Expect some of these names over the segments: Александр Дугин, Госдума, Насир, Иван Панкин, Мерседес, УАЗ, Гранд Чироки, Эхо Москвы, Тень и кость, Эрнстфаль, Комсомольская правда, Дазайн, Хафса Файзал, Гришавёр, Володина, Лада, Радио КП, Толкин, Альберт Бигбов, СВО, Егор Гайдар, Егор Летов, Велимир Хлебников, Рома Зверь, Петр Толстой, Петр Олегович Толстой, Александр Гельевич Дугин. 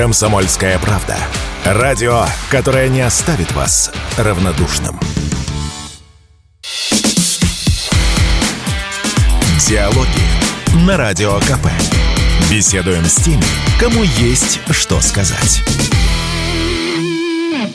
«Комсомольская правда». Радио, которое не оставит вас равнодушным. Диалоги на Радио КП. Беседуем с теми, кому есть что сказать.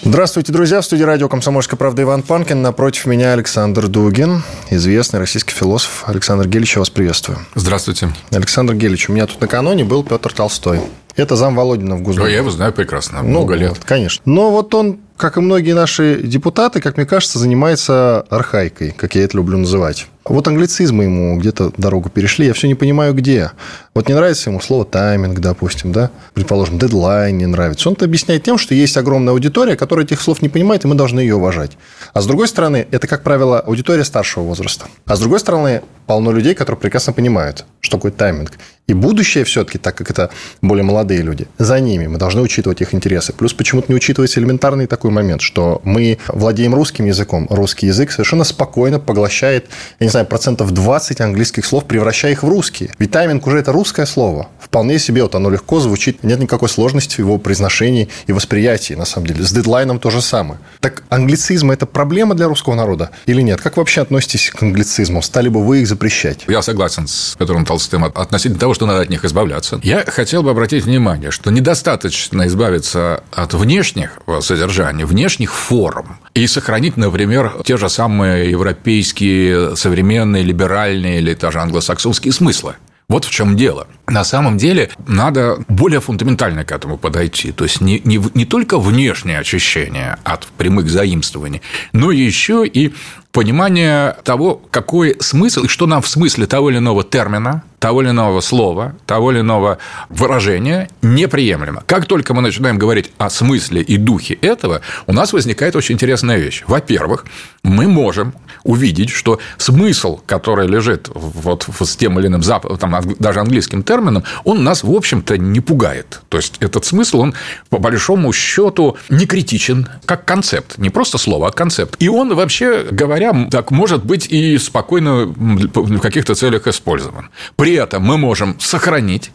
Здравствуйте, друзья. В студии радио «Комсомольская правда» Иван Панкин. Напротив меня Александр Дугин, известный российский философ. Александр Гельевич, я вас приветствую. Здравствуйте. Александр Гельевич, у меня тут накануне был Петр Толстой. Это зам Володина в Госдуме. Да, я его знаю прекрасно, много лет. Вот, конечно. Но вот он, как и многие наши депутаты, как мне кажется, занимается архаикой, как я это люблю называть. Вот англицизмы ему где-то дорогу перешли, я все не понимаю, где. Вот не нравится ему слово «тайминг», допустим, да? Предположим, «дедлайн» не нравится. Он это объясняет тем, что есть огромная аудитория, которая этих слов не понимает, и мы должны ее уважать. А с другой стороны, это, как правило, аудитория старшего возраста. А с другой стороны, полно людей, которые прекрасно понимают, что такое тайминг. И будущее все-таки, так как это более молодые люди, за ними мы должны учитывать их интересы. Плюс почему-то не учитывается элементарный такой момент, что мы владеем русским языком. Русский язык совершенно спокойно поглощает, я не знаю, 20% английских слов, превращая их в русские. Ведь тайминг уже это русское слово. Вполне себе, вот оно легко звучит, нет никакой сложности в его произношении и восприятии, на самом деле. С дедлайном то же самое. Так англицизм – это проблема для русского народа или нет? Как вы вообще относитесь к англицизму? Стали бы вы их запрещать? Я согласен с Петром Толстым относительно того, что надо от них избавляться. Я хотел бы обратить внимание, что недостаточно избавиться от внешних содержаний, внешних форм и сохранить, например, те же самые европейские, современные, либеральные или даже англосаксонские смыслы. Вот в чем дело. На самом деле надо более фундаментально к этому подойти. То есть не только внешнее очищение от прямых заимствований, но еще и понимание того, какой смысл и что нам в смысле того или иного термина, того или иного слова, того или иного выражения неприемлемо. Как только мы начинаем говорить о смысле и духе этого, у нас возникает очень интересная вещь. Во-первых, мы можем увидеть, что смысл, который лежит вот с тем или иным там, даже английским термином, он нас, в общем-то, не пугает. То есть, этот смысл, он, по большому счету, не критичен, как концепт. Не просто слово, а концепт. И он, вообще говоря, так может быть и спокойно в каких-то целях использован. При этом мы можем сохранить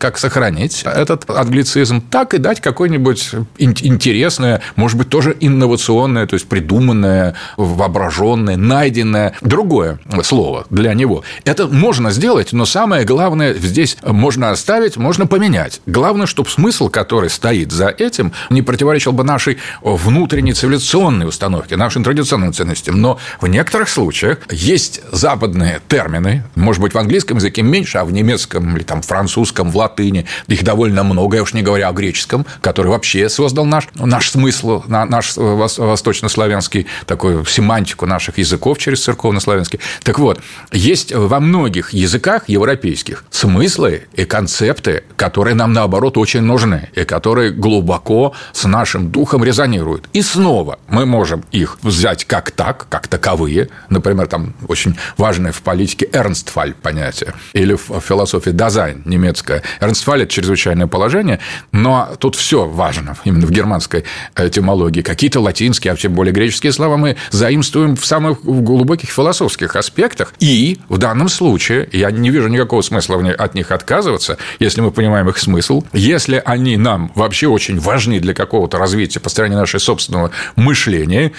этот англицизм, так и дать какое-нибудь интересное, может быть, тоже инновационное, то есть придуманное, воображенное, найденное другое слово для него. Это можно сделать, но самое главное здесь можно оставить, можно поменять. Главное, чтобы смысл, который стоит за этим, не противоречил бы нашей внутренней цивилизационной установке, нашим традиционным ценностям. Но в некоторых случаях есть западные термины, может быть, в английском языке меньше, а в немецком или там, французском, в латыни, их довольно много, я уж не говоря о греческом, который вообще создал наш смысл, наш восточнославянский, такую семантику наших языков через церковнославянский. Так вот, есть во многих языках европейских смыслы и концепты, которые нам, наоборот, очень нужны, и которые глубоко с нашим духом резонируют. И снова мы можем их взять как таковые, например, там очень важное в политике Эрнстфаль понятие, или в философии Дазайн немецкая. Эрнстфаль – это чрезвычайное положение, но тут все важно, именно в германской этимологии. Какие-то латинские, а вообще более греческие слова мы заимствуем в самых глубоких философских аспектах, и в данном случае я не вижу никакого смысла от них отказываться, если мы понимаем их смысл, если они нам вообще очень важны для какого-то развития, построения нашего собственного мышления,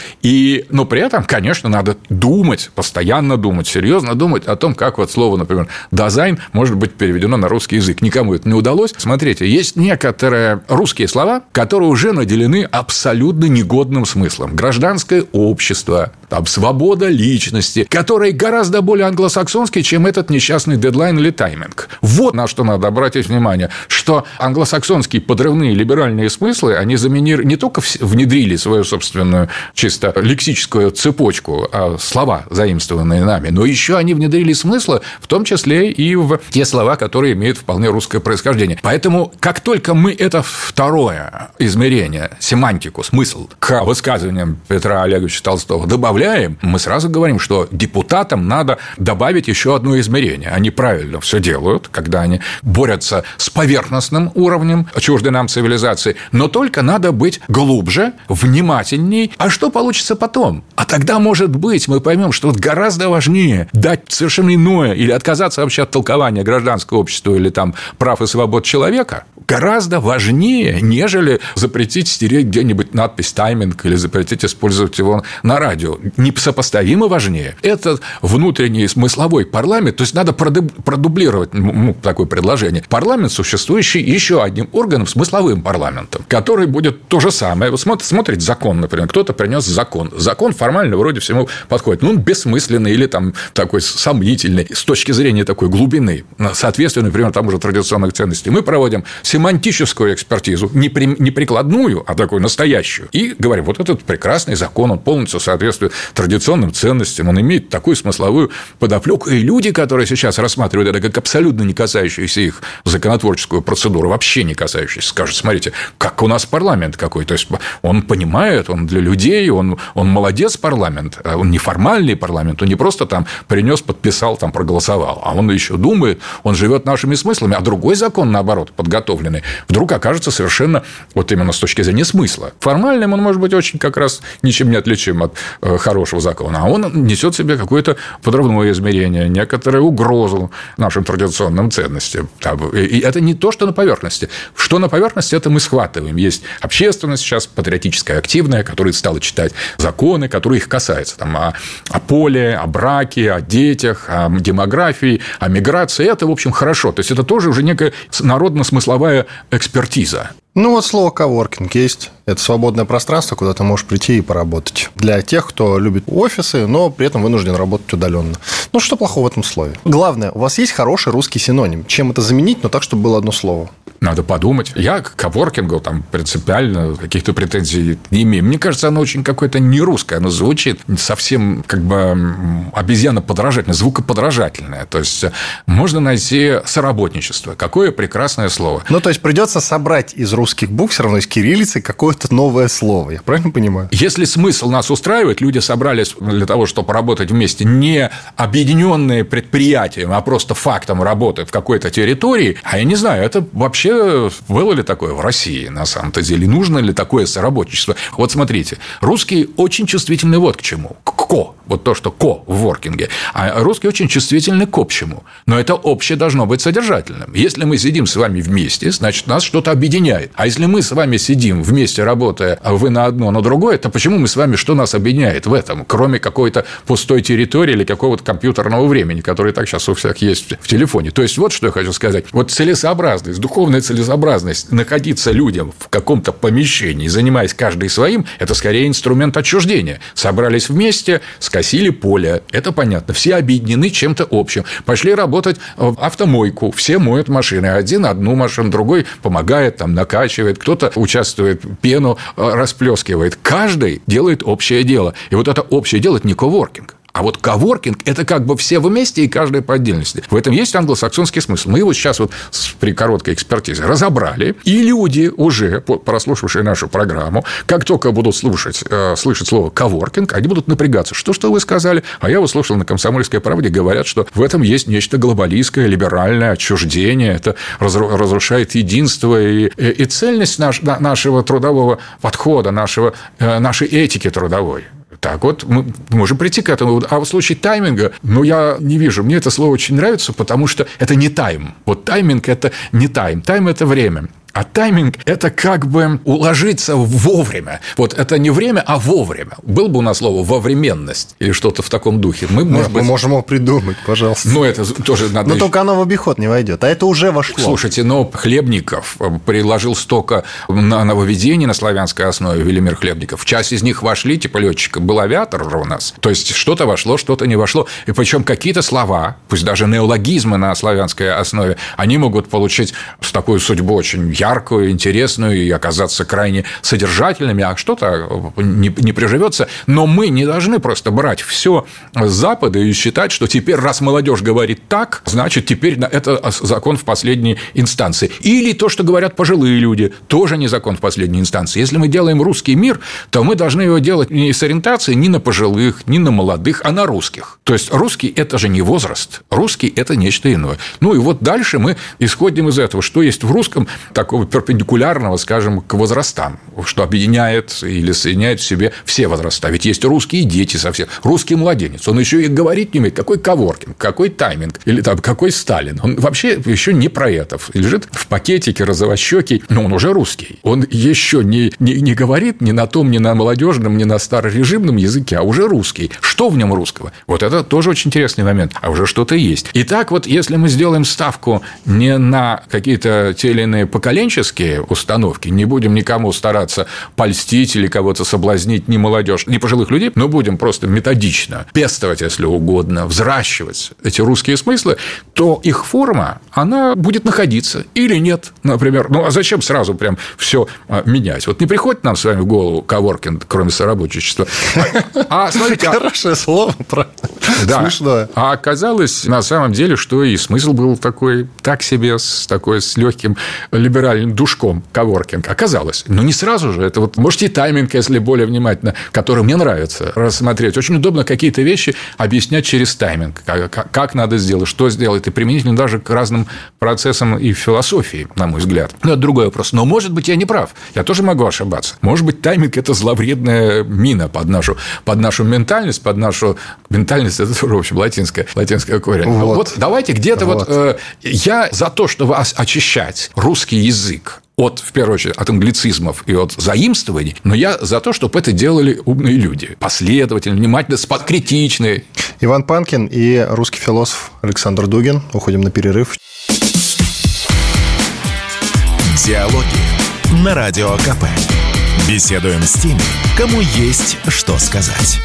но при этом, конечно, надо думать, постоянно думать, серьезно думать о том, как вот слово, например, «дазайн» может быть переведено на русский язык. Никому это не удалось. Смотрите, есть некоторые русские слова, которые уже наделены абсолютно негодным смыслом. Гражданское общество, там, свобода личности, которые гораздо более англосаксонские, чем этот несчастный дедлайн или тайминг. Вот на что надо обратить внимание, что англосаксонские подрывные либеральные смыслы, они не только внедрили свою собственную чисто лексическую цепочку, слова, заимствованные нами, но еще они внедрили смыслы, в том числе и в те слова, которые имеют вполне русское происхождение. Поэтому, как только мы это второе измерение, семантику, смысл к высказываниям Петра Олеговича Толстого добавляем, мы сразу говорим, что депутатам надо добавить еще одно измерение. Они правильно все делают, когда они борются с поверхностным уровнем чуждой нам цивилизации, но только надо быть глубже, внимательней. А что получится потом? А тогда, может быть, мы поймем, что гораздо важнее дать совершенно иное или отказаться вообще от толкования гражданского общества или там прав и свобод человека, гораздо важнее, нежели запретить стереть где-нибудь надпись «тайминг» или запретить использовать его на радио. Несопоставимо важнее. Этот внутренний смысловой парламент, то есть надо продублировать такое предложение. Парламент, существующий еще одним органом, смысловым парламентом, который будет то же самое. Вот смотрите закон, например, кто-то принес закон. Закон формально вроде всему подходит. Ну, он бессмысленный или там такой сомнительный с точки зрения такой глубины. Соответственно, например, тому же традиционных ценностей. Мы проводим семантическую экспертизу, не прикладную, а такую настоящую. И говорим, вот этот прекрасный закон, он полностью соответствует традиционным ценностям, он имеет такую смысловую подоплеку. И люди, которые сейчас рассматривают это как абсолютно не касающуюся их законотворческую процедуру, вообще не касающуюся, скажут, смотрите, как у нас парламент какой. То есть, он понимает, он для людей, он молодец парламент, он неформальный парламент, он не просто там принес, подписал, там проголосовал, а он еще думает, он живет нашими смыслами, а другой закон, наоборот, подготовленный, вдруг окажется совершенно вот именно с точки зрения смысла. Формальным он может быть очень как раз ничем не отличим от хорошего закона, а он несет в себе какое-то подрывное измерение, некоторую угрозу нашим традиционным ценностям. И это не то, что на поверхности. Что на поверхности, это мы схватываем. Есть общественность сейчас патриотическая, активная, которая стала читать законы, которые их касаются. Там, о поле, о браке, о детях, о демографии, о миграции. Это, в общем, хорошо. То есть, это тоже уже некая народно-смысловая экспертиза. Ну, вот слово «коворкинг» есть. Это свободное пространство, куда ты можешь прийти и поработать. Для тех, кто любит офисы, но при этом вынужден работать удаленно. Ну, что плохого в этом слове? Главное, у вас есть хороший русский синоним. Чем это заменить, но так, чтобы было одно слово? Надо подумать. Я к коворкингу там принципиально каких-то претензий не имею. Мне кажется, оно очень какое-то нерусское. Оно звучит совсем как бы обезьяноподражательное, звукоподражательное. То есть, можно найти соработничество. Какое прекрасное слово. Ну, то есть, придется собрать из русских букв, все равно из кириллицы, какое-то новое слово. Я правильно понимаю? Если смысл нас устраивает, люди собрались для того, чтобы работать вместе, не объединенные предприятием, а просто фактом работы в какой-то территории, а я не знаю, это вообще было ли такое в России, на самом-то деле? Нужно ли такое соработничество? Вот смотрите, русские очень чувствительны вот к чему. К «ко». Вот то, что «ко» в воркинге. А русские очень чувствительны к общему. Но это общее должно быть содержательным. Если мы сидим с вами вместе, значит, нас что-то объединяет. А если мы с вами сидим вместе, работая, а вы на одно, на другое, то почему мы с вами, что нас объединяет в этом? Кроме какой-то пустой территории или какого-то компьютерного времени, который так сейчас у всех есть в телефоне. То есть, вот что я хочу сказать. Вот целесообразность, духовная целесообразность находиться людям в каком-то помещении, занимаясь каждый своим, это скорее инструмент отчуждения. Собрались вместе, скосили поле, это понятно. Все объединены чем-то общим. Пошли работать в автомойку, все моют машины. Один одну машину, другой помогает, там, накачивает, кто-то участвует, пену расплескивает. Каждый делает общее дело. И вот это общее дело – это не коворкинг. А вот коворкинг – это как бы все вместе и каждый по отдельности. В этом есть англосаксонский смысл. Мы его сейчас вот при короткой экспертизе разобрали. И люди уже, прослушавшие нашу программу, как только будут слышать слово коворкинг, они будут напрягаться. Что вы сказали? А я вот слушал на «Комсомольской правде», говорят, что в этом есть нечто глобалистское, либеральное, отчуждение. Это разрушает единство и цельность нашего трудового подхода, нашей этики трудовой. Так вот, мы можем прийти к этому. А в случае тайминга, я не вижу. Мне это слово очень нравится, потому что это не тайм. Вот тайминг – это не тайм. Тайм – это время. А тайминг – это как бы уложиться вовремя. Вот это не время, а вовремя. Было бы у нас слово «вовременность» или что-то в таком духе. Мы можем его придумать, пожалуйста. Ну, это тоже надо... Но только оно в обиход не войдет, а это уже вошло. Слушайте, Хлебников предложил столько нововведений на славянской основе, Велимир Хлебников. Часть из них вошли, типа летчика. Был авиатор у нас. То есть, что-то вошло, что-то не вошло. И причем какие-то слова, пусть даже неологизмы на славянской основе, они могут получить такую судьбу очень яркую, интересную и оказаться крайне содержательными, а что-то не приживется. Но мы не должны просто брать все с Запада и считать, что теперь, раз молодежь говорит так, значит, теперь это закон в последней инстанции. Или то, что говорят пожилые люди, тоже не закон в последней инстанции. Если мы делаем русский мир, то мы должны его делать не с ориентацией ни на пожилых, ни на молодых, а на русских. То есть, русский – это же не возраст. Русский – это нечто иное. И вот дальше мы исходим из этого, что есть в русском такое такого перпендикулярного, скажем, к возрастам, что объединяет или соединяет в себе все возраста. Ведь есть русские дети совсем, русский младенец. Он еще и говорить не умеет, какой Каворкин, какой Тайминг или там какой Сталин. Он вообще еще не про это. Лежит в пакетике розовощёкий, но он уже русский. Он еще не говорит ни на том, ни на молодежном, ни на старорежимном языке, а уже русский. Что в нем русского? Вот это тоже очень интересный момент. А уже что-то есть. Итак, вот если мы сделаем ставку не на какие-то те или иные поколенческие установки, не будем никому стараться польстить или кого-то соблазнить, ни молодежь, ни пожилых людей, но будем просто методично пестовать, если угодно, взращивать эти русские смыслы, то их форма, она будет находиться или нет, например. Ну, а зачем сразу прям все менять? Вот не приходит нам с вами в голову Каворкин, кроме соработничества. А смотрите... Хорошее слово, правда. Да. Смешное. А оказалось, на самом деле, что и смысл был такой, так себе, с легким либеральным душком Каворкин. Оказалось. Но не сразу же. Это вот, может, и Тайминг, если более внимательно, который мне нравится рассмотреть. Очень удобно какие-то вещи объяснять через Тайминг. Как надо сделать, что сделать. И применительно даже к разным процессам и философии, на мой взгляд. Но это другой вопрос. Но, может быть, я не прав. Я тоже могу ошибаться. Может быть, Тайминг – это зловредная мина под нашу ментальность, под нашу ментальность – это, в общем, латинская корень. Вот давайте где-то я за то, чтобы очищать русский язык в первую очередь, от англицизмов и от заимствований, но я за то, чтобы это делали умные люди, последовательно, внимательно, критичные. Иван Панкин и русский философ Александр Дугин. Уходим на перерыв. Диалоги на Радио КП. Беседуем с теми, кому есть что сказать.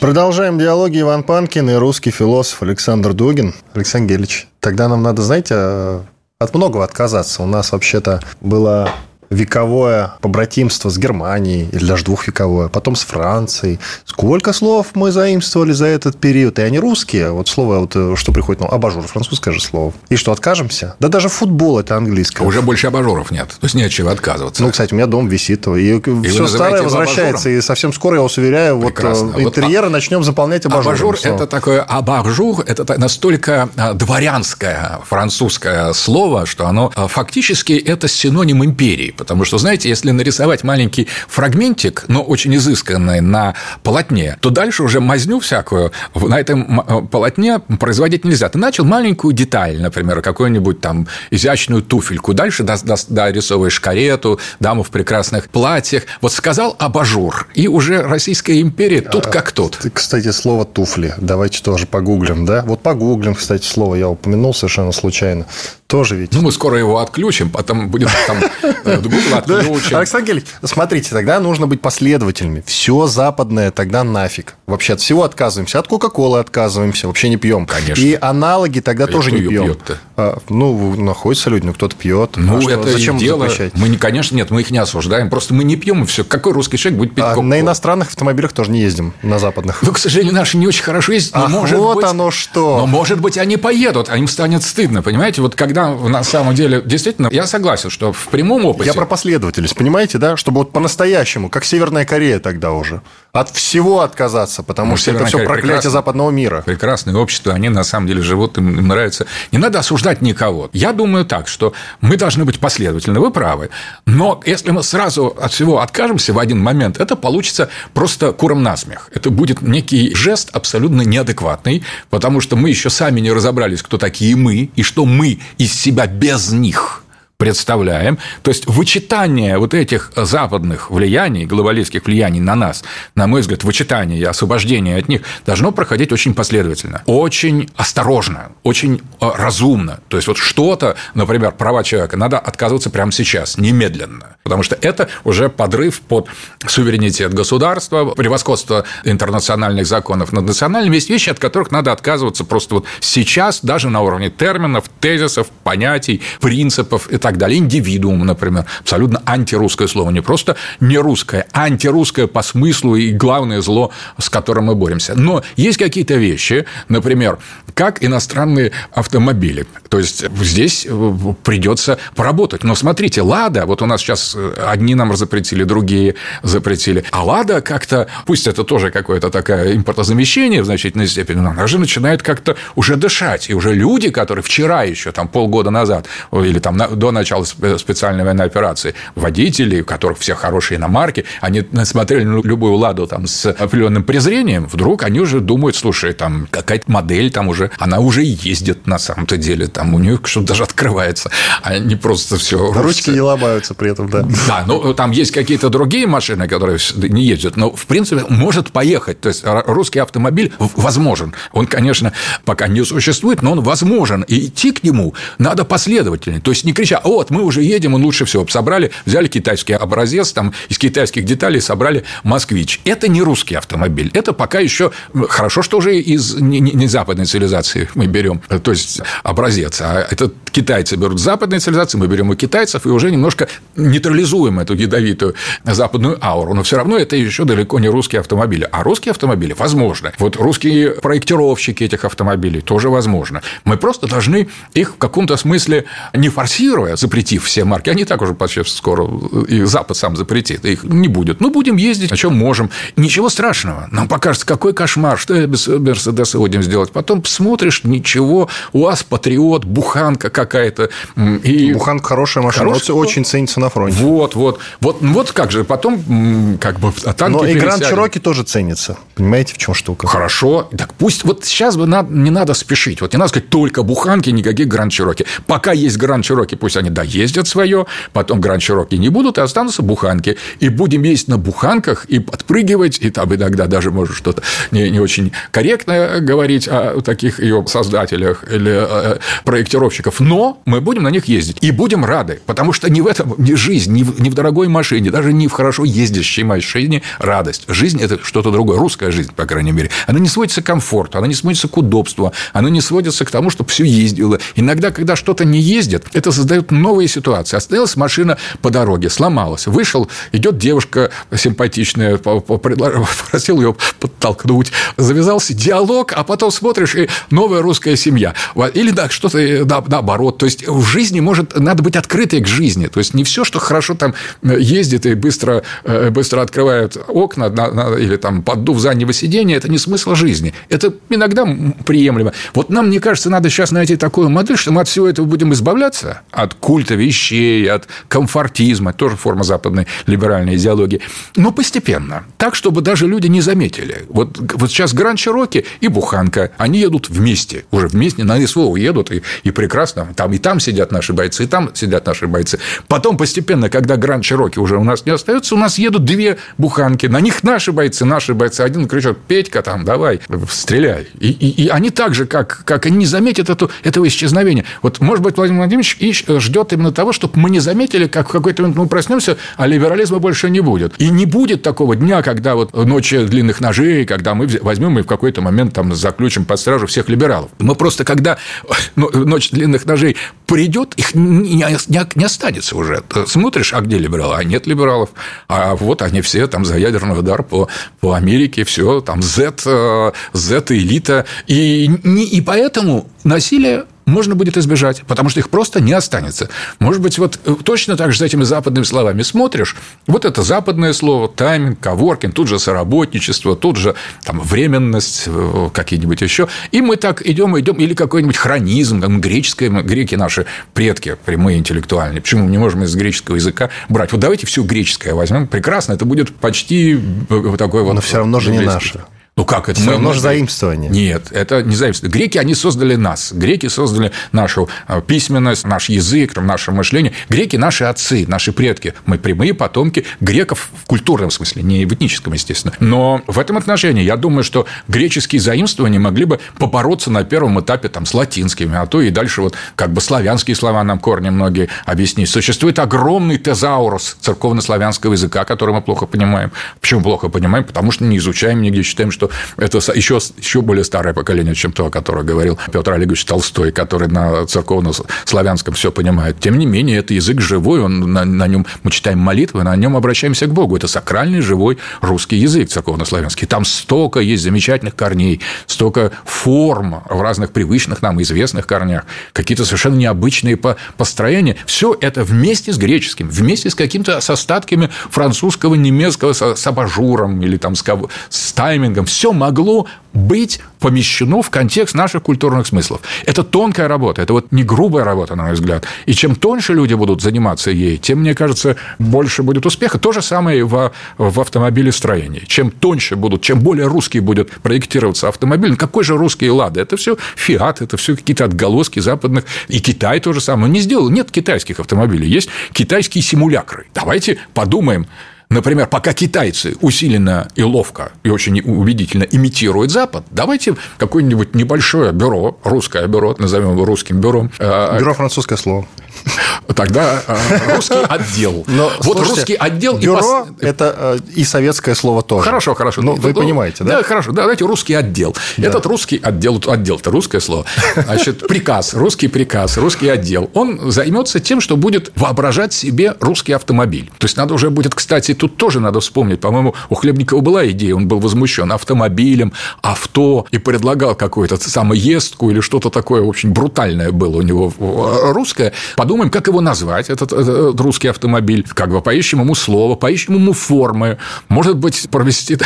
Продолжаем диалоги. Иван Панкин и русский философ Александр Дугин. Александр Гельевич, тогда нам надо, знаете, от многого отказаться. У нас вообще-то было вековое побратимство с Германией, или даже двухвековое, потом с Францией. Сколько слов мы заимствовали за этот период, и они русские. Вот слово, что приходит, абажур, французское же слово. И что, откажемся? Да даже футбол это английское. Уже больше абажуров нет, то есть не от чего отказываться. Ну, кстати, у меня дом висит, и все старое возвращается, и совсем скоро, я вас уверяю, вот интерьеры начнем заполнять абажуром. Абажур – это такое, абажур – это настолько дворянское французское слово, что оно фактически это синоним империи. Потому что, знаете, если нарисовать маленький фрагментик, но очень изысканный, на полотне, то дальше уже мазню всякую на этом полотне производить нельзя. Ты начал маленькую деталь, например, какую-нибудь там изящную туфельку. Дальше дорисовываешь карету, даму в прекрасных платьях. Вот сказал абажур, и уже Российская империя тут как тут. Кстати, слово туфли. Давайте тоже погуглим, да? Вот погуглим, кстати, слово я упомянул совершенно случайно. Тоже ведь. Ну, мы скоро его отключим, потом будет там... Александр Гельевич, смотрите, тогда нужно быть последовательными. Все западное тогда нафиг. Вообще от всего отказываемся. От кока-колы отказываемся. Вообще не пьем. Конечно. И аналоги тогда тоже не пьем. Ну, находятся люди, но кто-то пьет. Ну, это зачем запрещать? Конечно, нет, мы их не осуждаем. Просто мы не пьем, и все. Какой русский человек будет пить кока-колу? На иностранных автомобилях тоже не ездим, на западных. Ну, к сожалению, наши не очень хорошо ездят. Вот оно что. Но, может быть, они поедут, а им станет стыдно. Понимаете, вот когда на самом деле... Действительно, я согласен, что в прямом опыте... Я про последовательность, понимаете, да? Чтобы вот по-настоящему, как Северная Корея тогда уже, от всего отказаться, потому что это все проклятие западного мира. Прекрасное общество, они на самом деле живут, им нравится. Не надо осуждать никого. Я думаю так, что мы должны быть последовательны, вы правы. Но если мы сразу от всего откажемся в один момент, это получится просто куром насмех. Это будет некий жест абсолютно неадекватный, потому что мы еще сами не разобрались, кто такие мы, и что мы из себя без них представляем. То есть, вычитание вот этих западных влияний, глобалистских влияний на нас, на мой взгляд, вычитание и освобождение от них должно проходить очень последовательно, очень осторожно, очень разумно. То есть, вот что-то, например, права человека, надо отказываться прямо сейчас, немедленно, потому что это уже подрыв под суверенитет государства, превосходство интернациональных законов над национальными. Есть вещи, от которых надо отказываться просто вот сейчас, даже на уровне терминов, тезисов, понятий, принципов и так так далее. Индивидуум, например, абсолютно антирусское слово, не просто не русское, антирусское по смыслу и главное зло, с которым мы боремся. Но есть какие-то вещи, например, как иностранные автомобили. То есть здесь придется поработать. Но смотрите, «Лада», вот у нас сейчас одни нам запретили, другие запретили, а «Лада» как-то, пусть это тоже какое-то такое импортозамещение в значительной степени, но она же начинает как-то уже дышать. И уже люди, которые вчера еще, там, полгода назад, или там до начала специальной военной операции, водители, у которых все хорошие иномарки, они смотрели на любую «Ладу» там с определенным презрением, вдруг они уже думают, слушай, там какая-то модель там уже, она уже ездит на самом-то деле, там у нее что-то даже открывается, а не просто все. Ручки не ломаются при этом, да. Да, ну там есть какие-то другие машины, которые не ездят, но в принципе может поехать, то есть русский автомобиль возможен, он, конечно, пока не существует, но он возможен, и идти к нему надо последовательно, то есть не крича, вот мы уже едем, и лучше всего собрали, взяли китайский образец, там из китайских деталей собрали «Москвич». Это не русский автомобиль, это пока еще хорошо, что уже из не западной цивилизации мы берем, то есть образец, а это китайцы берут западной цивилизации, мы берем у китайцев и уже немножко нейтрализуем эту ядовитую западную ауру, но все равно это еще далеко не русские автомобили, а русские автомобили возможно. Вот русские проектировщики этих автомобилей тоже возможно. Мы просто должны их в каком-то смысле, не форсируя, запретив все марки, они так уже почти скоро и Запад сам запретит, их не будет. Ну, будем ездить, о чем можем. Ничего страшного. Нам покажется, какой кошмар, что я без «Мерседеса» будем сделать. Потом смотришь, ничего, УАЗ «Патриот», буханка какая-то. И... Буханка хорошая машина, хорошая... очень ценится на фронте. Вот как же, потом как бы танки. Но и «Гранд Чироки» тоже ценится. Понимаете, в чем штука? Хорошо. Так пусть вот сейчас бы не надо спешить. Вот не надо сказать, только буханки, никаких «Гранд Чироки». Пока есть «Гранд Чироки», пусть они доездят свое, потом «Гранд Чироки» не будут, и останутся буханки. И будем ездить на буханках, и подпрыгивать, и там иногда даже, может, что-то не очень корректно говорить о таких ее создателях или проектировщиков. Но мы будем на них ездить. И будем рады, потому что не в этом не жизнь, не в дорогой машине, даже не в хорошо ездящей машине радость. Жизнь – это что-то другое. Русская жизнь, по крайней мере. Она не сводится к комфорту, она не сводится к удобству, она не сводится к тому, чтобы все ездило. Иногда, когда что-то не ездит, это создает новые ситуации. Остановилась машина по дороге, сломалась, вышел, идет девушка симпатичная, попросил ее подтолкнуть, завязался диалог, а потом смотришь, и новая русская семья. Или да, что-то наоборот. То есть в жизни надо быть открытой к жизни. То есть не все, что хорошо там ездит и быстро открывают окна или там поддув заднего сиденья, это не смысл жизни. Это иногда приемлемо. Вот нам, мне кажется, надо сейчас найти такую модель, что мы от всего этого будем избавляться, от культа вещей, от комфортизма, тоже форма западной либеральной идеологии, но постепенно, так, чтобы даже люди не заметили. Вот сейчас «Гранд Чироки» и буханка, они едут вместе, уже вместе на СВО едут, и прекрасно, там сидят наши бойцы, и там сидят наши бойцы. Потом постепенно, когда «Гранд Чироки» уже у нас не остается, у нас едут две буханки, на них наши бойцы, один кричит: «Петька, там, давай, стреляй». И они так же, как они не заметят этого исчезновения. Вот, может быть, Владимир Владимирович ждет именно того, чтобы мы не заметили, как в какой-то момент мы проснемся, а либерализма больше не будет. И не будет такого дня, когда вот ночи длинных ножей, когда мы возьмем и в какой-то момент там заключим под стражу всех либералов. Мы просто, когда ночь длинных ножей придет, их не останется уже. Смотришь, а где либералы? А нет либералов. А вот они все там за ядерный удар по Америке, все, там Z-элита. И поэтому насилие можно будет избежать, потому что их просто не останется. Может быть, вот точно так же с этими западными словами смотришь, вот это западное слово, тайминг, коворкинг, тут же соработничество, тут же там временность, какие-нибудь еще, и мы так идем, или какой-нибудь хронизм, там, греки наши предки прямые интеллектуальные, почему мы не можем из греческого языка брать? Вот давайте все греческое возьмем, прекрасно, это будет почти такой вот... Но все равно же не наше. Ну, как это? Все равно же заимствование. Нет, это не заимствование. Греки, они создали нас. Греки создали нашу письменность, наш язык, наше мышление. Греки – наши отцы, наши предки. Мы прямые потомки греков в культурном смысле, не в этническом, естественно. Но в этом отношении, я думаю, что греческие заимствования могли бы побороться на первом этапе там, с латинскими, а то и дальше вот как бы славянские слова нам корни многие объяснить. Существует огромный тезаурус церковнославянского языка, который мы плохо понимаем. Почему плохо понимаем? Потому что не изучаем, нигде считаем, что что это еще более старое поколение, чем то, о котором говорил Петр Олегович Толстой, который на церковно-славянском все понимает. Тем не менее, это язык живой, на нем мы читаем молитвы, на нем обращаемся к Богу. Это сакральный, живой русский язык церковно-славянский. Там столько есть замечательных корней, столько форм в разных привычных нам известных корнях, какие-то совершенно необычные построения. Все это вместе с греческим, вместе с какими-то остатками французского, немецкого, с абажуром или там, с таймингом. Все могло быть помещено в контекст наших культурных смыслов. Это тонкая работа, это вот не грубая работа, на мой взгляд. И чем тоньше люди будут заниматься ей, тем, мне кажется, больше будет успеха. То же самое и в автомобилестроении. Чем тоньше будут, чем более русский будет проектироваться автомобиль, ну, какой же русский «Лада»? Это все «Фиат», это все какие-то отголоски западных. И Китай то же самое не сделал. Нет китайских автомобилей, есть китайские симулякры. Давайте подумаем. Например, пока китайцы усиленно и ловко, и очень убедительно имитируют Запад, давайте какое-нибудь небольшое бюро, русское бюро, назовем его русским бюро. Бюро – французское слово. Тогда русский отдел. Но, вот слушайте, русский отдел... Бюро – это и советское слово тоже. Хорошо, хорошо. Но вы понимаете, да? Да, хорошо. Давайте русский отдел. Да. Этот русский отдел, отдел-то русское слово, значит, приказ, русский отдел, он займется тем, что будет воображать себе русский автомобиль. То есть, надо уже будет, кстати, тут тоже надо вспомнить, по-моему, у Хлебникова была идея, он был возмущен автомобилем, авто, и предлагал какую-то самоездку или что-то такое очень брутальное было у него русское. Подумаем, как его назвать, этот русский автомобиль, как бы поищем ему слово, поищем ему формы, может быть, провести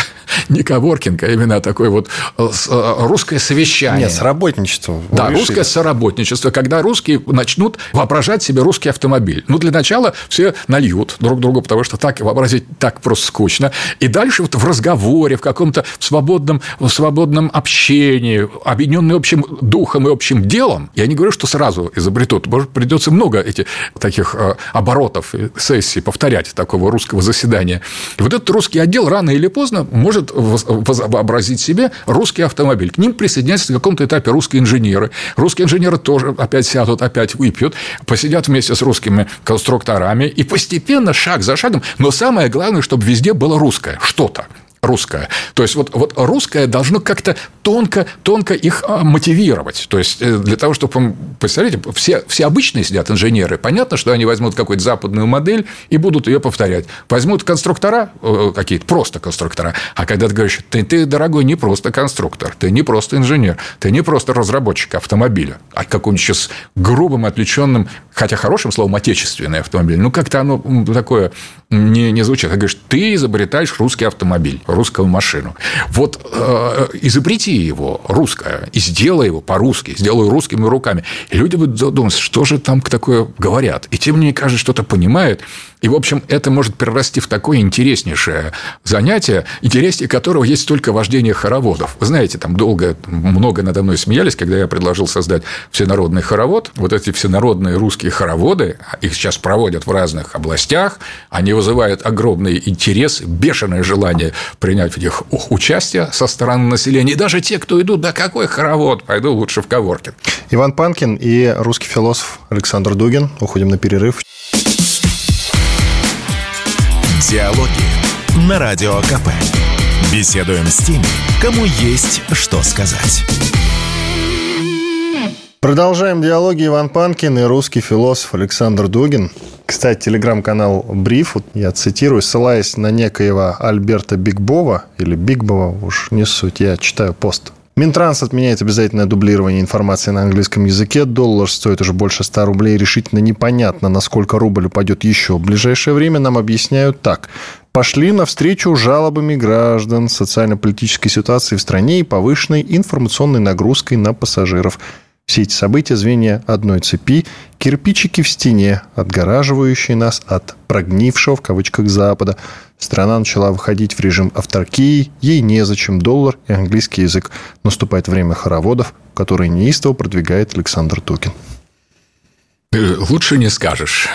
не коворкинг, а именно такое вот русское совещание. Нет, соработничество. Да, русское соработничество, когда русские начнут воображать себе русский автомобиль. Ну, для начала все нальют друг другу, потому что так вообразить так просто скучно. И дальше вот в разговоре, в каком-то свободном общении, объединённые общим духом и общим делом, я не говорю, что сразу изобретут, может, придется много этих таких оборотов, сессий повторять такого русского заседания. И вот этот русский отдел рано или поздно может вообразить себе русский автомобиль. К ним присоединяются на каком-то этапе русские инженеры. Русские инженеры тоже опять сядут, опять выпьют, посидят вместе с русскими конструкторами, и постепенно, шаг за шагом, но самое главное, чтобы везде было русское, что-то русское. То есть, вот русское должно как-то тонко их мотивировать. То есть, для того, чтобы... Представляете, все обычные сидят инженеры. Понятно, что они возьмут какую-то западную модель и будут ее повторять. Возьмут конструктора какие-то, просто конструктора. А когда ты говоришь, ты, дорогой, не просто конструктор, ты не просто инженер, ты не просто разработчик автомобиля, а каком-нибудь сейчас грубым, отвлеченным, хотя хорошим словом, отечественный автомобиль, ну, как-то оно такое не звучит. Ты говоришь, ты изобретаешь русский автомобиль, русскую машину. Вот изобрети его, русское, и сделай его по-русски, сделай русскими руками. И люди будут задумываться, что же там такое говорят. И тем не менее, каждый что-то понимает. И, в общем, это может перерасти в такое интереснейшее занятие, интереснее которого есть только вождение хороводов. Вы знаете, там много надо мной смеялись, когда я предложил создать всенародный хоровод. Вот эти всенародные русские хороводы, их сейчас проводят в разных областях, они вызывают огромный интерес, бешеное желание принять в них участие со стороны населения. И даже те, кто идут, да какой хоровод, пойду лучше в коворкинг. Иван Панкин и русский философ Александр Дугин. Уходим на перерыв. Диалоги на Радио КП. Беседуем с теми, кому есть что сказать. Продолжаем диалоги. Иван Панкин и русский философ Александр Дугин. Кстати, телеграм-канал «Бриф», вот я цитирую, ссылаясь на некоего Альберта Бигбова, или Бигбова, уж не суть, я читаю пост. Минтранс отменяет обязательное дублирование информации на английском языке. Доллар стоит уже больше 100 рублей. Решительно непонятно, насколько рубль упадет еще в ближайшее время. Нам объясняют так. Пошли навстречу жалобами граждан, социально-политической ситуации в стране и повышенной информационной нагрузкой на пассажиров. Все эти события – звенья одной цепи, кирпичики в стене, отгораживающие нас от «прогнившего» в кавычках Запада. Страна начала выходить в режим авторкии, ей незачем доллар и английский язык. Наступает время хороводов, которые неистово продвигает Александр Дугин. Лучше не скажешь.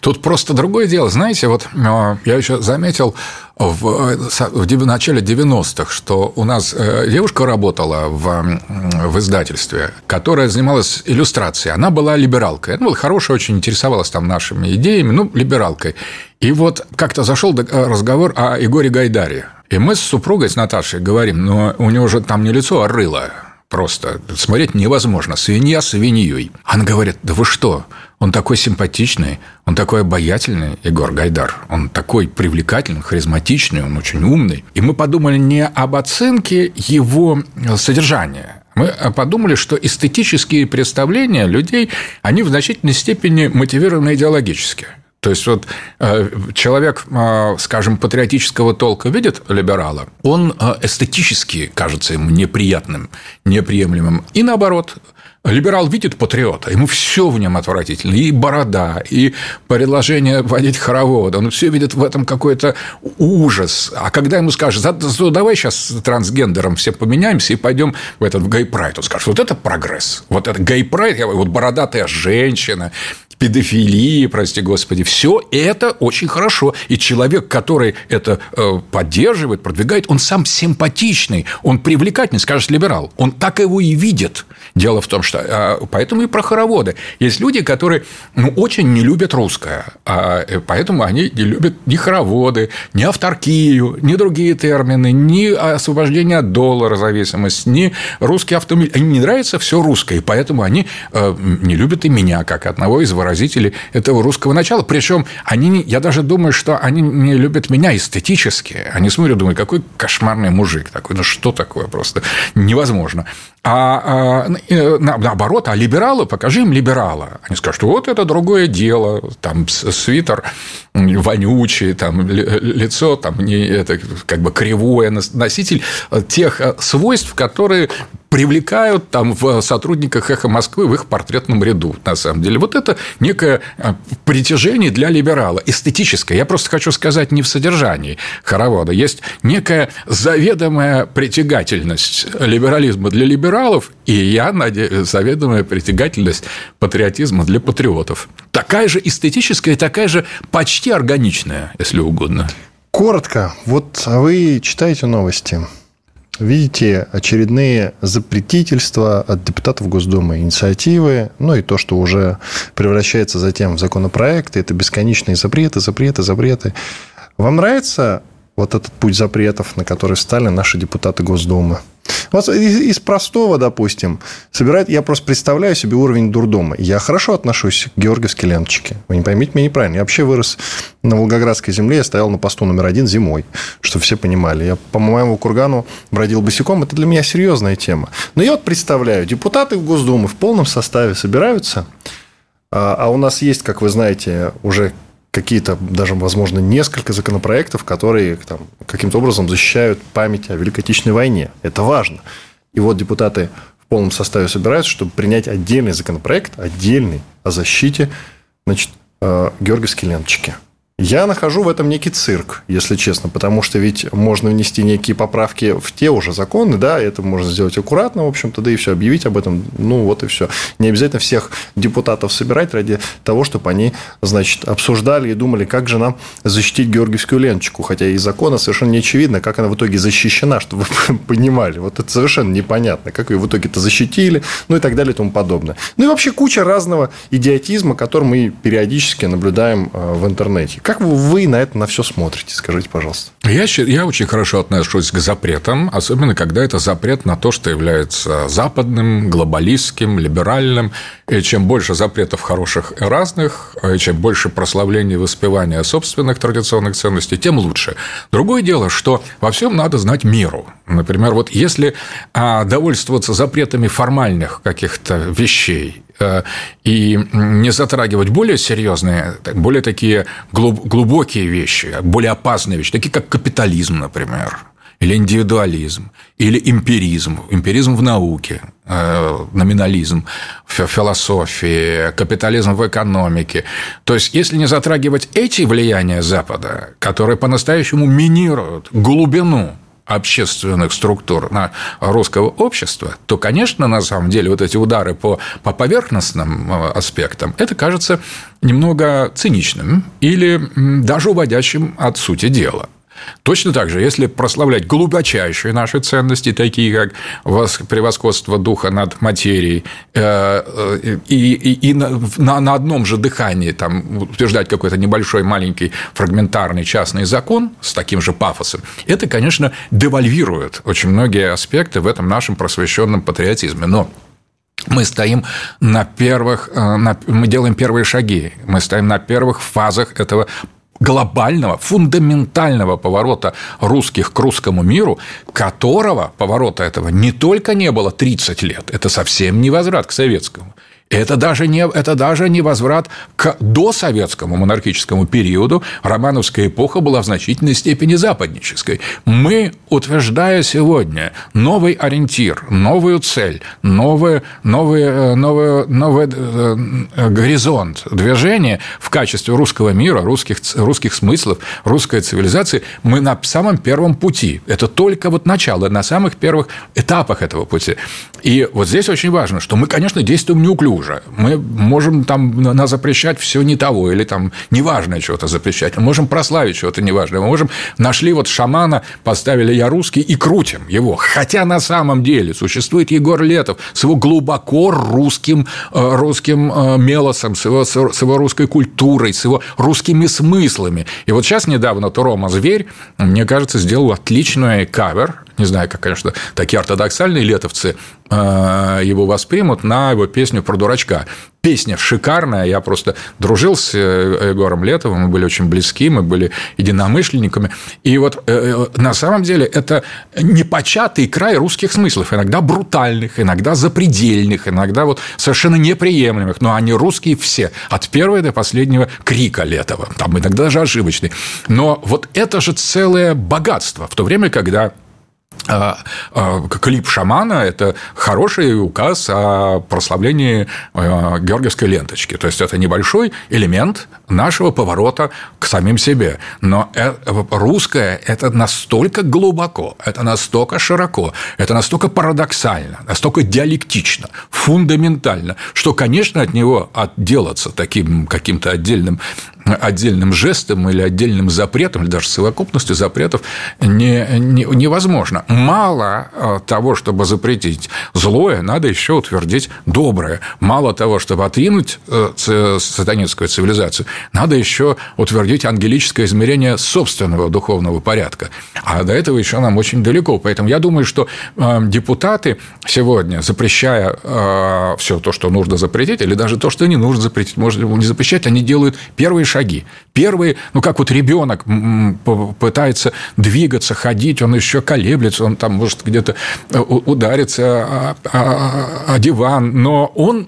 Тут просто другое дело. Знаете, вот я еще заметил в начале 90-х, что у нас девушка работала в издательстве, которая занималась иллюстрацией. Она была либералкой. Она была хорошая, очень интересовалась там нашими идеями, ну, либералкой. И вот как-то зашел разговор о Егоре Гайдаре. И мы с супругой, с Наташей, говорим, но у него же там не лицо, а рыло. Просто смотреть невозможно. Свинья свиньей. Она говорит, да вы что? Он такой симпатичный, он такой обаятельный, Егор Гайдар. Он такой привлекательный, харизматичный, он очень умный. И мы подумали не об оценке его содержания. Мы подумали, что эстетические представления людей, они в значительной степени мотивированы идеологически. То есть, вот человек, скажем, патриотического толка видит либерала, он эстетически кажется ему неприятным, неприемлемым. И наоборот, либерал видит патриота, ему все в нем отвратительно. И борода, и предложение водить хоровод. Он все видит в этом какой-то ужас. А когда ему скажут, давай сейчас с трансгендером все поменяемся и пойдем в этот гей-прайд, он скажет, вот это прогресс. Вот это гей-прайд, вот бородатая женщина, педофилии, прости господи, все это очень хорошо. И человек, который это поддерживает, продвигает, он сам симпатичный, он привлекательный, скажет либерал. Он так его и видит. Дело в том, что... Поэтому и про хороводы. Есть люди, которые очень не любят русское, поэтому они не любят ни хороводы, ни авторкию, ни другие термины, ни освобождение от доллара зависимость, ни русский автомобиль. Им не нравится все русское, и поэтому они не любят и меня, как одного из выражений этого русского начала. Причем они, я даже думаю, что они не любят меня эстетически. Они смотрят, думают, какой кошмарный мужик такой. Ну, что такое просто? Невозможно. Наоборот, либералы, покажи им либерала. Они скажут, вот это другое дело. Там свитер вонючий, там лицо, там не это как бы кривое, носитель тех свойств, которые привлекают там в сотрудниках «Эхо Москвы» в их портретном ряду, на самом деле. Вот это некое притяжение для либерала, эстетическое. Я просто хочу сказать, не в содержании хоровода. Есть некая заведомая притягательность либерализма для либералов, и, я надеюсь, заведомая притягательность патриотизма для патриотов. Такая же эстетическая, такая же почти органичная, если угодно. Коротко, вот вы читаете новости. Видите очередные запретительства от депутатов Госдумы, инициативы, ну и то, что уже превращается затем в законопроекты, это бесконечные запреты. Вам нравится вот этот путь запретов, на который встали наши депутаты Госдумы? Вот из простого, допустим, собирает, я просто представляю себе уровень дурдома. Я хорошо отношусь к георгиевской ленточке. Вы не поймите меня неправильно. Я вообще вырос на волгоградской земле. Я стоял на посту номер 1 зимой, чтобы все понимали. Я по моему кургану бродил босиком. Это для меня серьезная тема. Но я вот представляю, депутаты Госдумы в полном составе собираются. А у нас есть, как вы знаете, уже какие-то, даже, возможно, несколько законопроектов, которые там каким-то образом защищают память о Великой Отечественной войне. Это важно. И вот депутаты в полном составе собираются, чтобы принять отдельный законопроект, отдельный, о защите, значит, георгиевской ленточки. Я нахожу в этом некий цирк, если честно, потому что ведь можно внести некие поправки в те уже законы, да, это можно сделать аккуратно, в общем-то, да и все, объявить об этом, ну вот и все. Не обязательно всех депутатов собирать ради того, чтобы они, значит, обсуждали и думали, как же нам защитить георгиевскую ленточку, хотя из закона совершенно не очевидно, как она в итоге защищена, чтобы вы понимали, вот это совершенно непонятно, как ее в итоге-то защитили, ну и так далее и тому подобное. Ну и вообще куча разного идиотизма, который мы периодически наблюдаем в интернете. Как вы на это на все смотрите? Скажите, пожалуйста. Я очень хорошо отношусь к запретам, особенно когда это запрет на то, что является западным, глобалистским, либеральным. И чем больше запретов хороших и разных, и чем больше прославления и воспевания собственных традиционных ценностей, тем лучше. Другое дело, что во всем надо знать меру. Например, вот если довольствоваться запретами формальных каких-то вещей и не затрагивать более серьезные, более такие глубокие вещи, более опасные вещи, такие как капитализм, например, или индивидуализм, или эмпиризм в науке, номинализм в философии, капитализм в экономике. То есть, если не затрагивать эти влияния Запада, которые по-настоящему минируют глубину общественных структур русского общества, то, конечно, на самом деле, вот эти удары по поверхностным аспектам, это кажется немного циничным или даже уводящим от сути дела. Точно так же, если прославлять глубочайшие наши ценности, такие как превосходство духа над материей, и на одном же дыхании там, утверждать какой-то небольшой, маленький, фрагментарный частный закон с таким же пафосом, это, конечно, девальвирует очень многие аспекты в этом нашем просвещенном патриотизме. Но мы стоим на первых, мы делаем первые шаги, мы стоим на первых фазах этого глобального, фундаментального поворота русских к русскому миру, которого поворота этого не только не было 30 лет, это совсем не возврат к советскому. Это даже не возврат к досоветскому монархическому периоду. Романовская эпоха была в значительной степени западнической. Мы, утверждая сегодня новый ориентир, новую цель, новый горизонт движения в качестве русского мира, русских смыслов, русской цивилизации, мы на самом первом пути. Это только вот начало, на самых первых этапах этого пути. И вот здесь очень важно, что мы, конечно, действуем неуклюже. Мы можем там запрещать все не того, или там неважное чего-то запрещать. Мы можем прославить чего-то неважное. Мы можем... Нашли вот шамана, поставили «Я русский» и крутим его. Хотя на самом деле существует Егор Летов с его глубоко русским мелосом, с его русской культурой, с его русскими смыслами. И вот сейчас недавно Рома Зверь, мне кажется, сделал отличный кавер. Не знаю, как, конечно, такие ортодоксальные летовцы его воспримут, на его песню про дурачка. Песня шикарная, я просто дружил с Егором Летовым, мы были очень близки, мы были единомышленниками. И вот на самом деле это непочатый край русских смыслов, иногда брутальных, иногда запредельных, иногда вот совершенно неприемлемых, но они русские все, от первого до последнего крика Летова, там иногда даже ошибочный. Но вот это же целое богатство, в то время, когда... Клип «Шамана» – это хороший указ о прославлении георгиевской ленточки. То есть, это небольшой элемент нашего поворота к самим себе. Но русское – это настолько глубоко, это настолько широко, это настолько парадоксально, настолько диалектично, фундаментально, что, конечно, от него отделаться таким каким-то отдельным жестом или отдельным запретом, или даже совокупностью запретов невозможно. Мало того, чтобы запретить злое, надо еще утвердить доброе. Мало того, чтобы отринуть сатанинскую цивилизацию, надо еще утвердить ангелическое измерение собственного духовного порядка. А до этого еще нам очень далеко. Поэтому я думаю, что депутаты сегодня, запрещая все то, что нужно запретить, или даже то, что не нужно запретить, можно не запрещать, они делают первые шаги. Первые, как вот ребенок пытается двигаться, ходить, он еще колеблется, он там может где-то удариться о диван, но он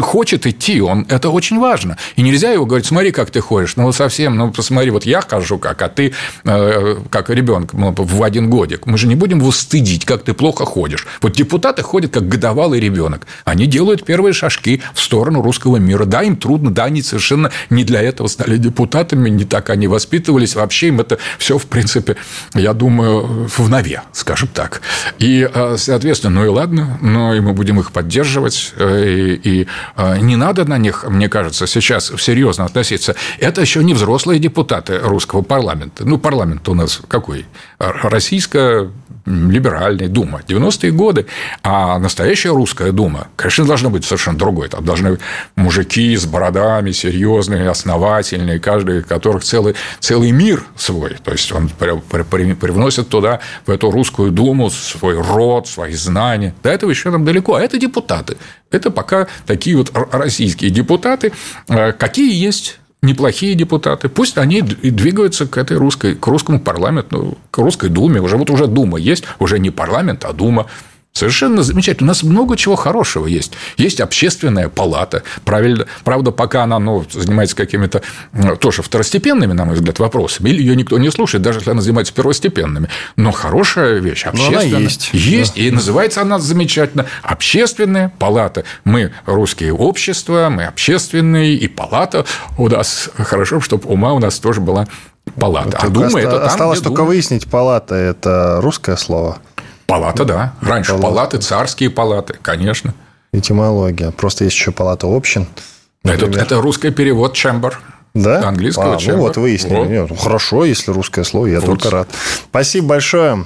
хочет идти, это очень важно. И нельзя его говорить, смотри, как ты ходишь, посмотри, вот я хожу как, а ты как ребенок в один годик. Мы же не будем его стыдить, как ты плохо ходишь. Вот депутаты ходят как годовалый ребенок. Они делают первые шажки в сторону русского мира. Да, им трудно, да, они совершенно не для этого стали депутатами, не так они воспитывались. Вообще им это все, в принципе, я думаю, в нове, скажем так. И, соответственно, ну и ладно, но и мы будем их поддерживать. И не надо на них, мне кажется, сейчас серьезно относиться. Это еще не взрослые депутаты русского парламента. Парламент у нас какой? Российско-либеральная дума. 90-е годы. А настоящая русская дума, конечно, должна быть совершенно другой. Там должны быть мужики с бородами, серьезные, основательные, каждый из которых целый мир свой. То есть, он привносит туда, в эту русскую думу, свой род, свои знания. До этого еще нам далеко. А это депутаты. Это пока такие вот российские депутаты. Какие есть неплохие депутаты, пусть они и двигаются к русскому парламенту, к русской думе. Уже дума есть, уже не парламент, а дума. Совершенно замечательно. У нас много чего хорошего есть. Есть общественная палата. Правда, пока она занимается какими-то тоже второстепенными, на мой взгляд, вопросами. Или ее никто не слушает, даже если она занимается первостепенными. Но хорошая вещь. Общественная. Она есть. Есть. Да. И называется она замечательно. Общественная палата. Мы русские общества, мы общественные. И палата у нас. Хорошо, чтобы ума у нас тоже была палата. А дума – это там, осталось только дума. Выяснить, палата – это русское слово? Палата, да. Раньше палаты, царские палаты, конечно. Этимология. Просто есть еще палата общин. Это русский перевод chamber. Да? Английского чая. Ну вот, выяснили. Нет, хорошо, если русское слово, я только рад. Спасибо большое.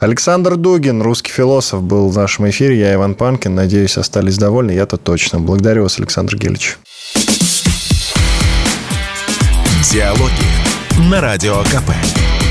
Александр Дугин, русский философ, был в нашем эфире. Я Иван Панкин. Надеюсь, остались довольны. Я-то точно. Благодарю вас, Александр Гельевич. Диалоги на Радио КП.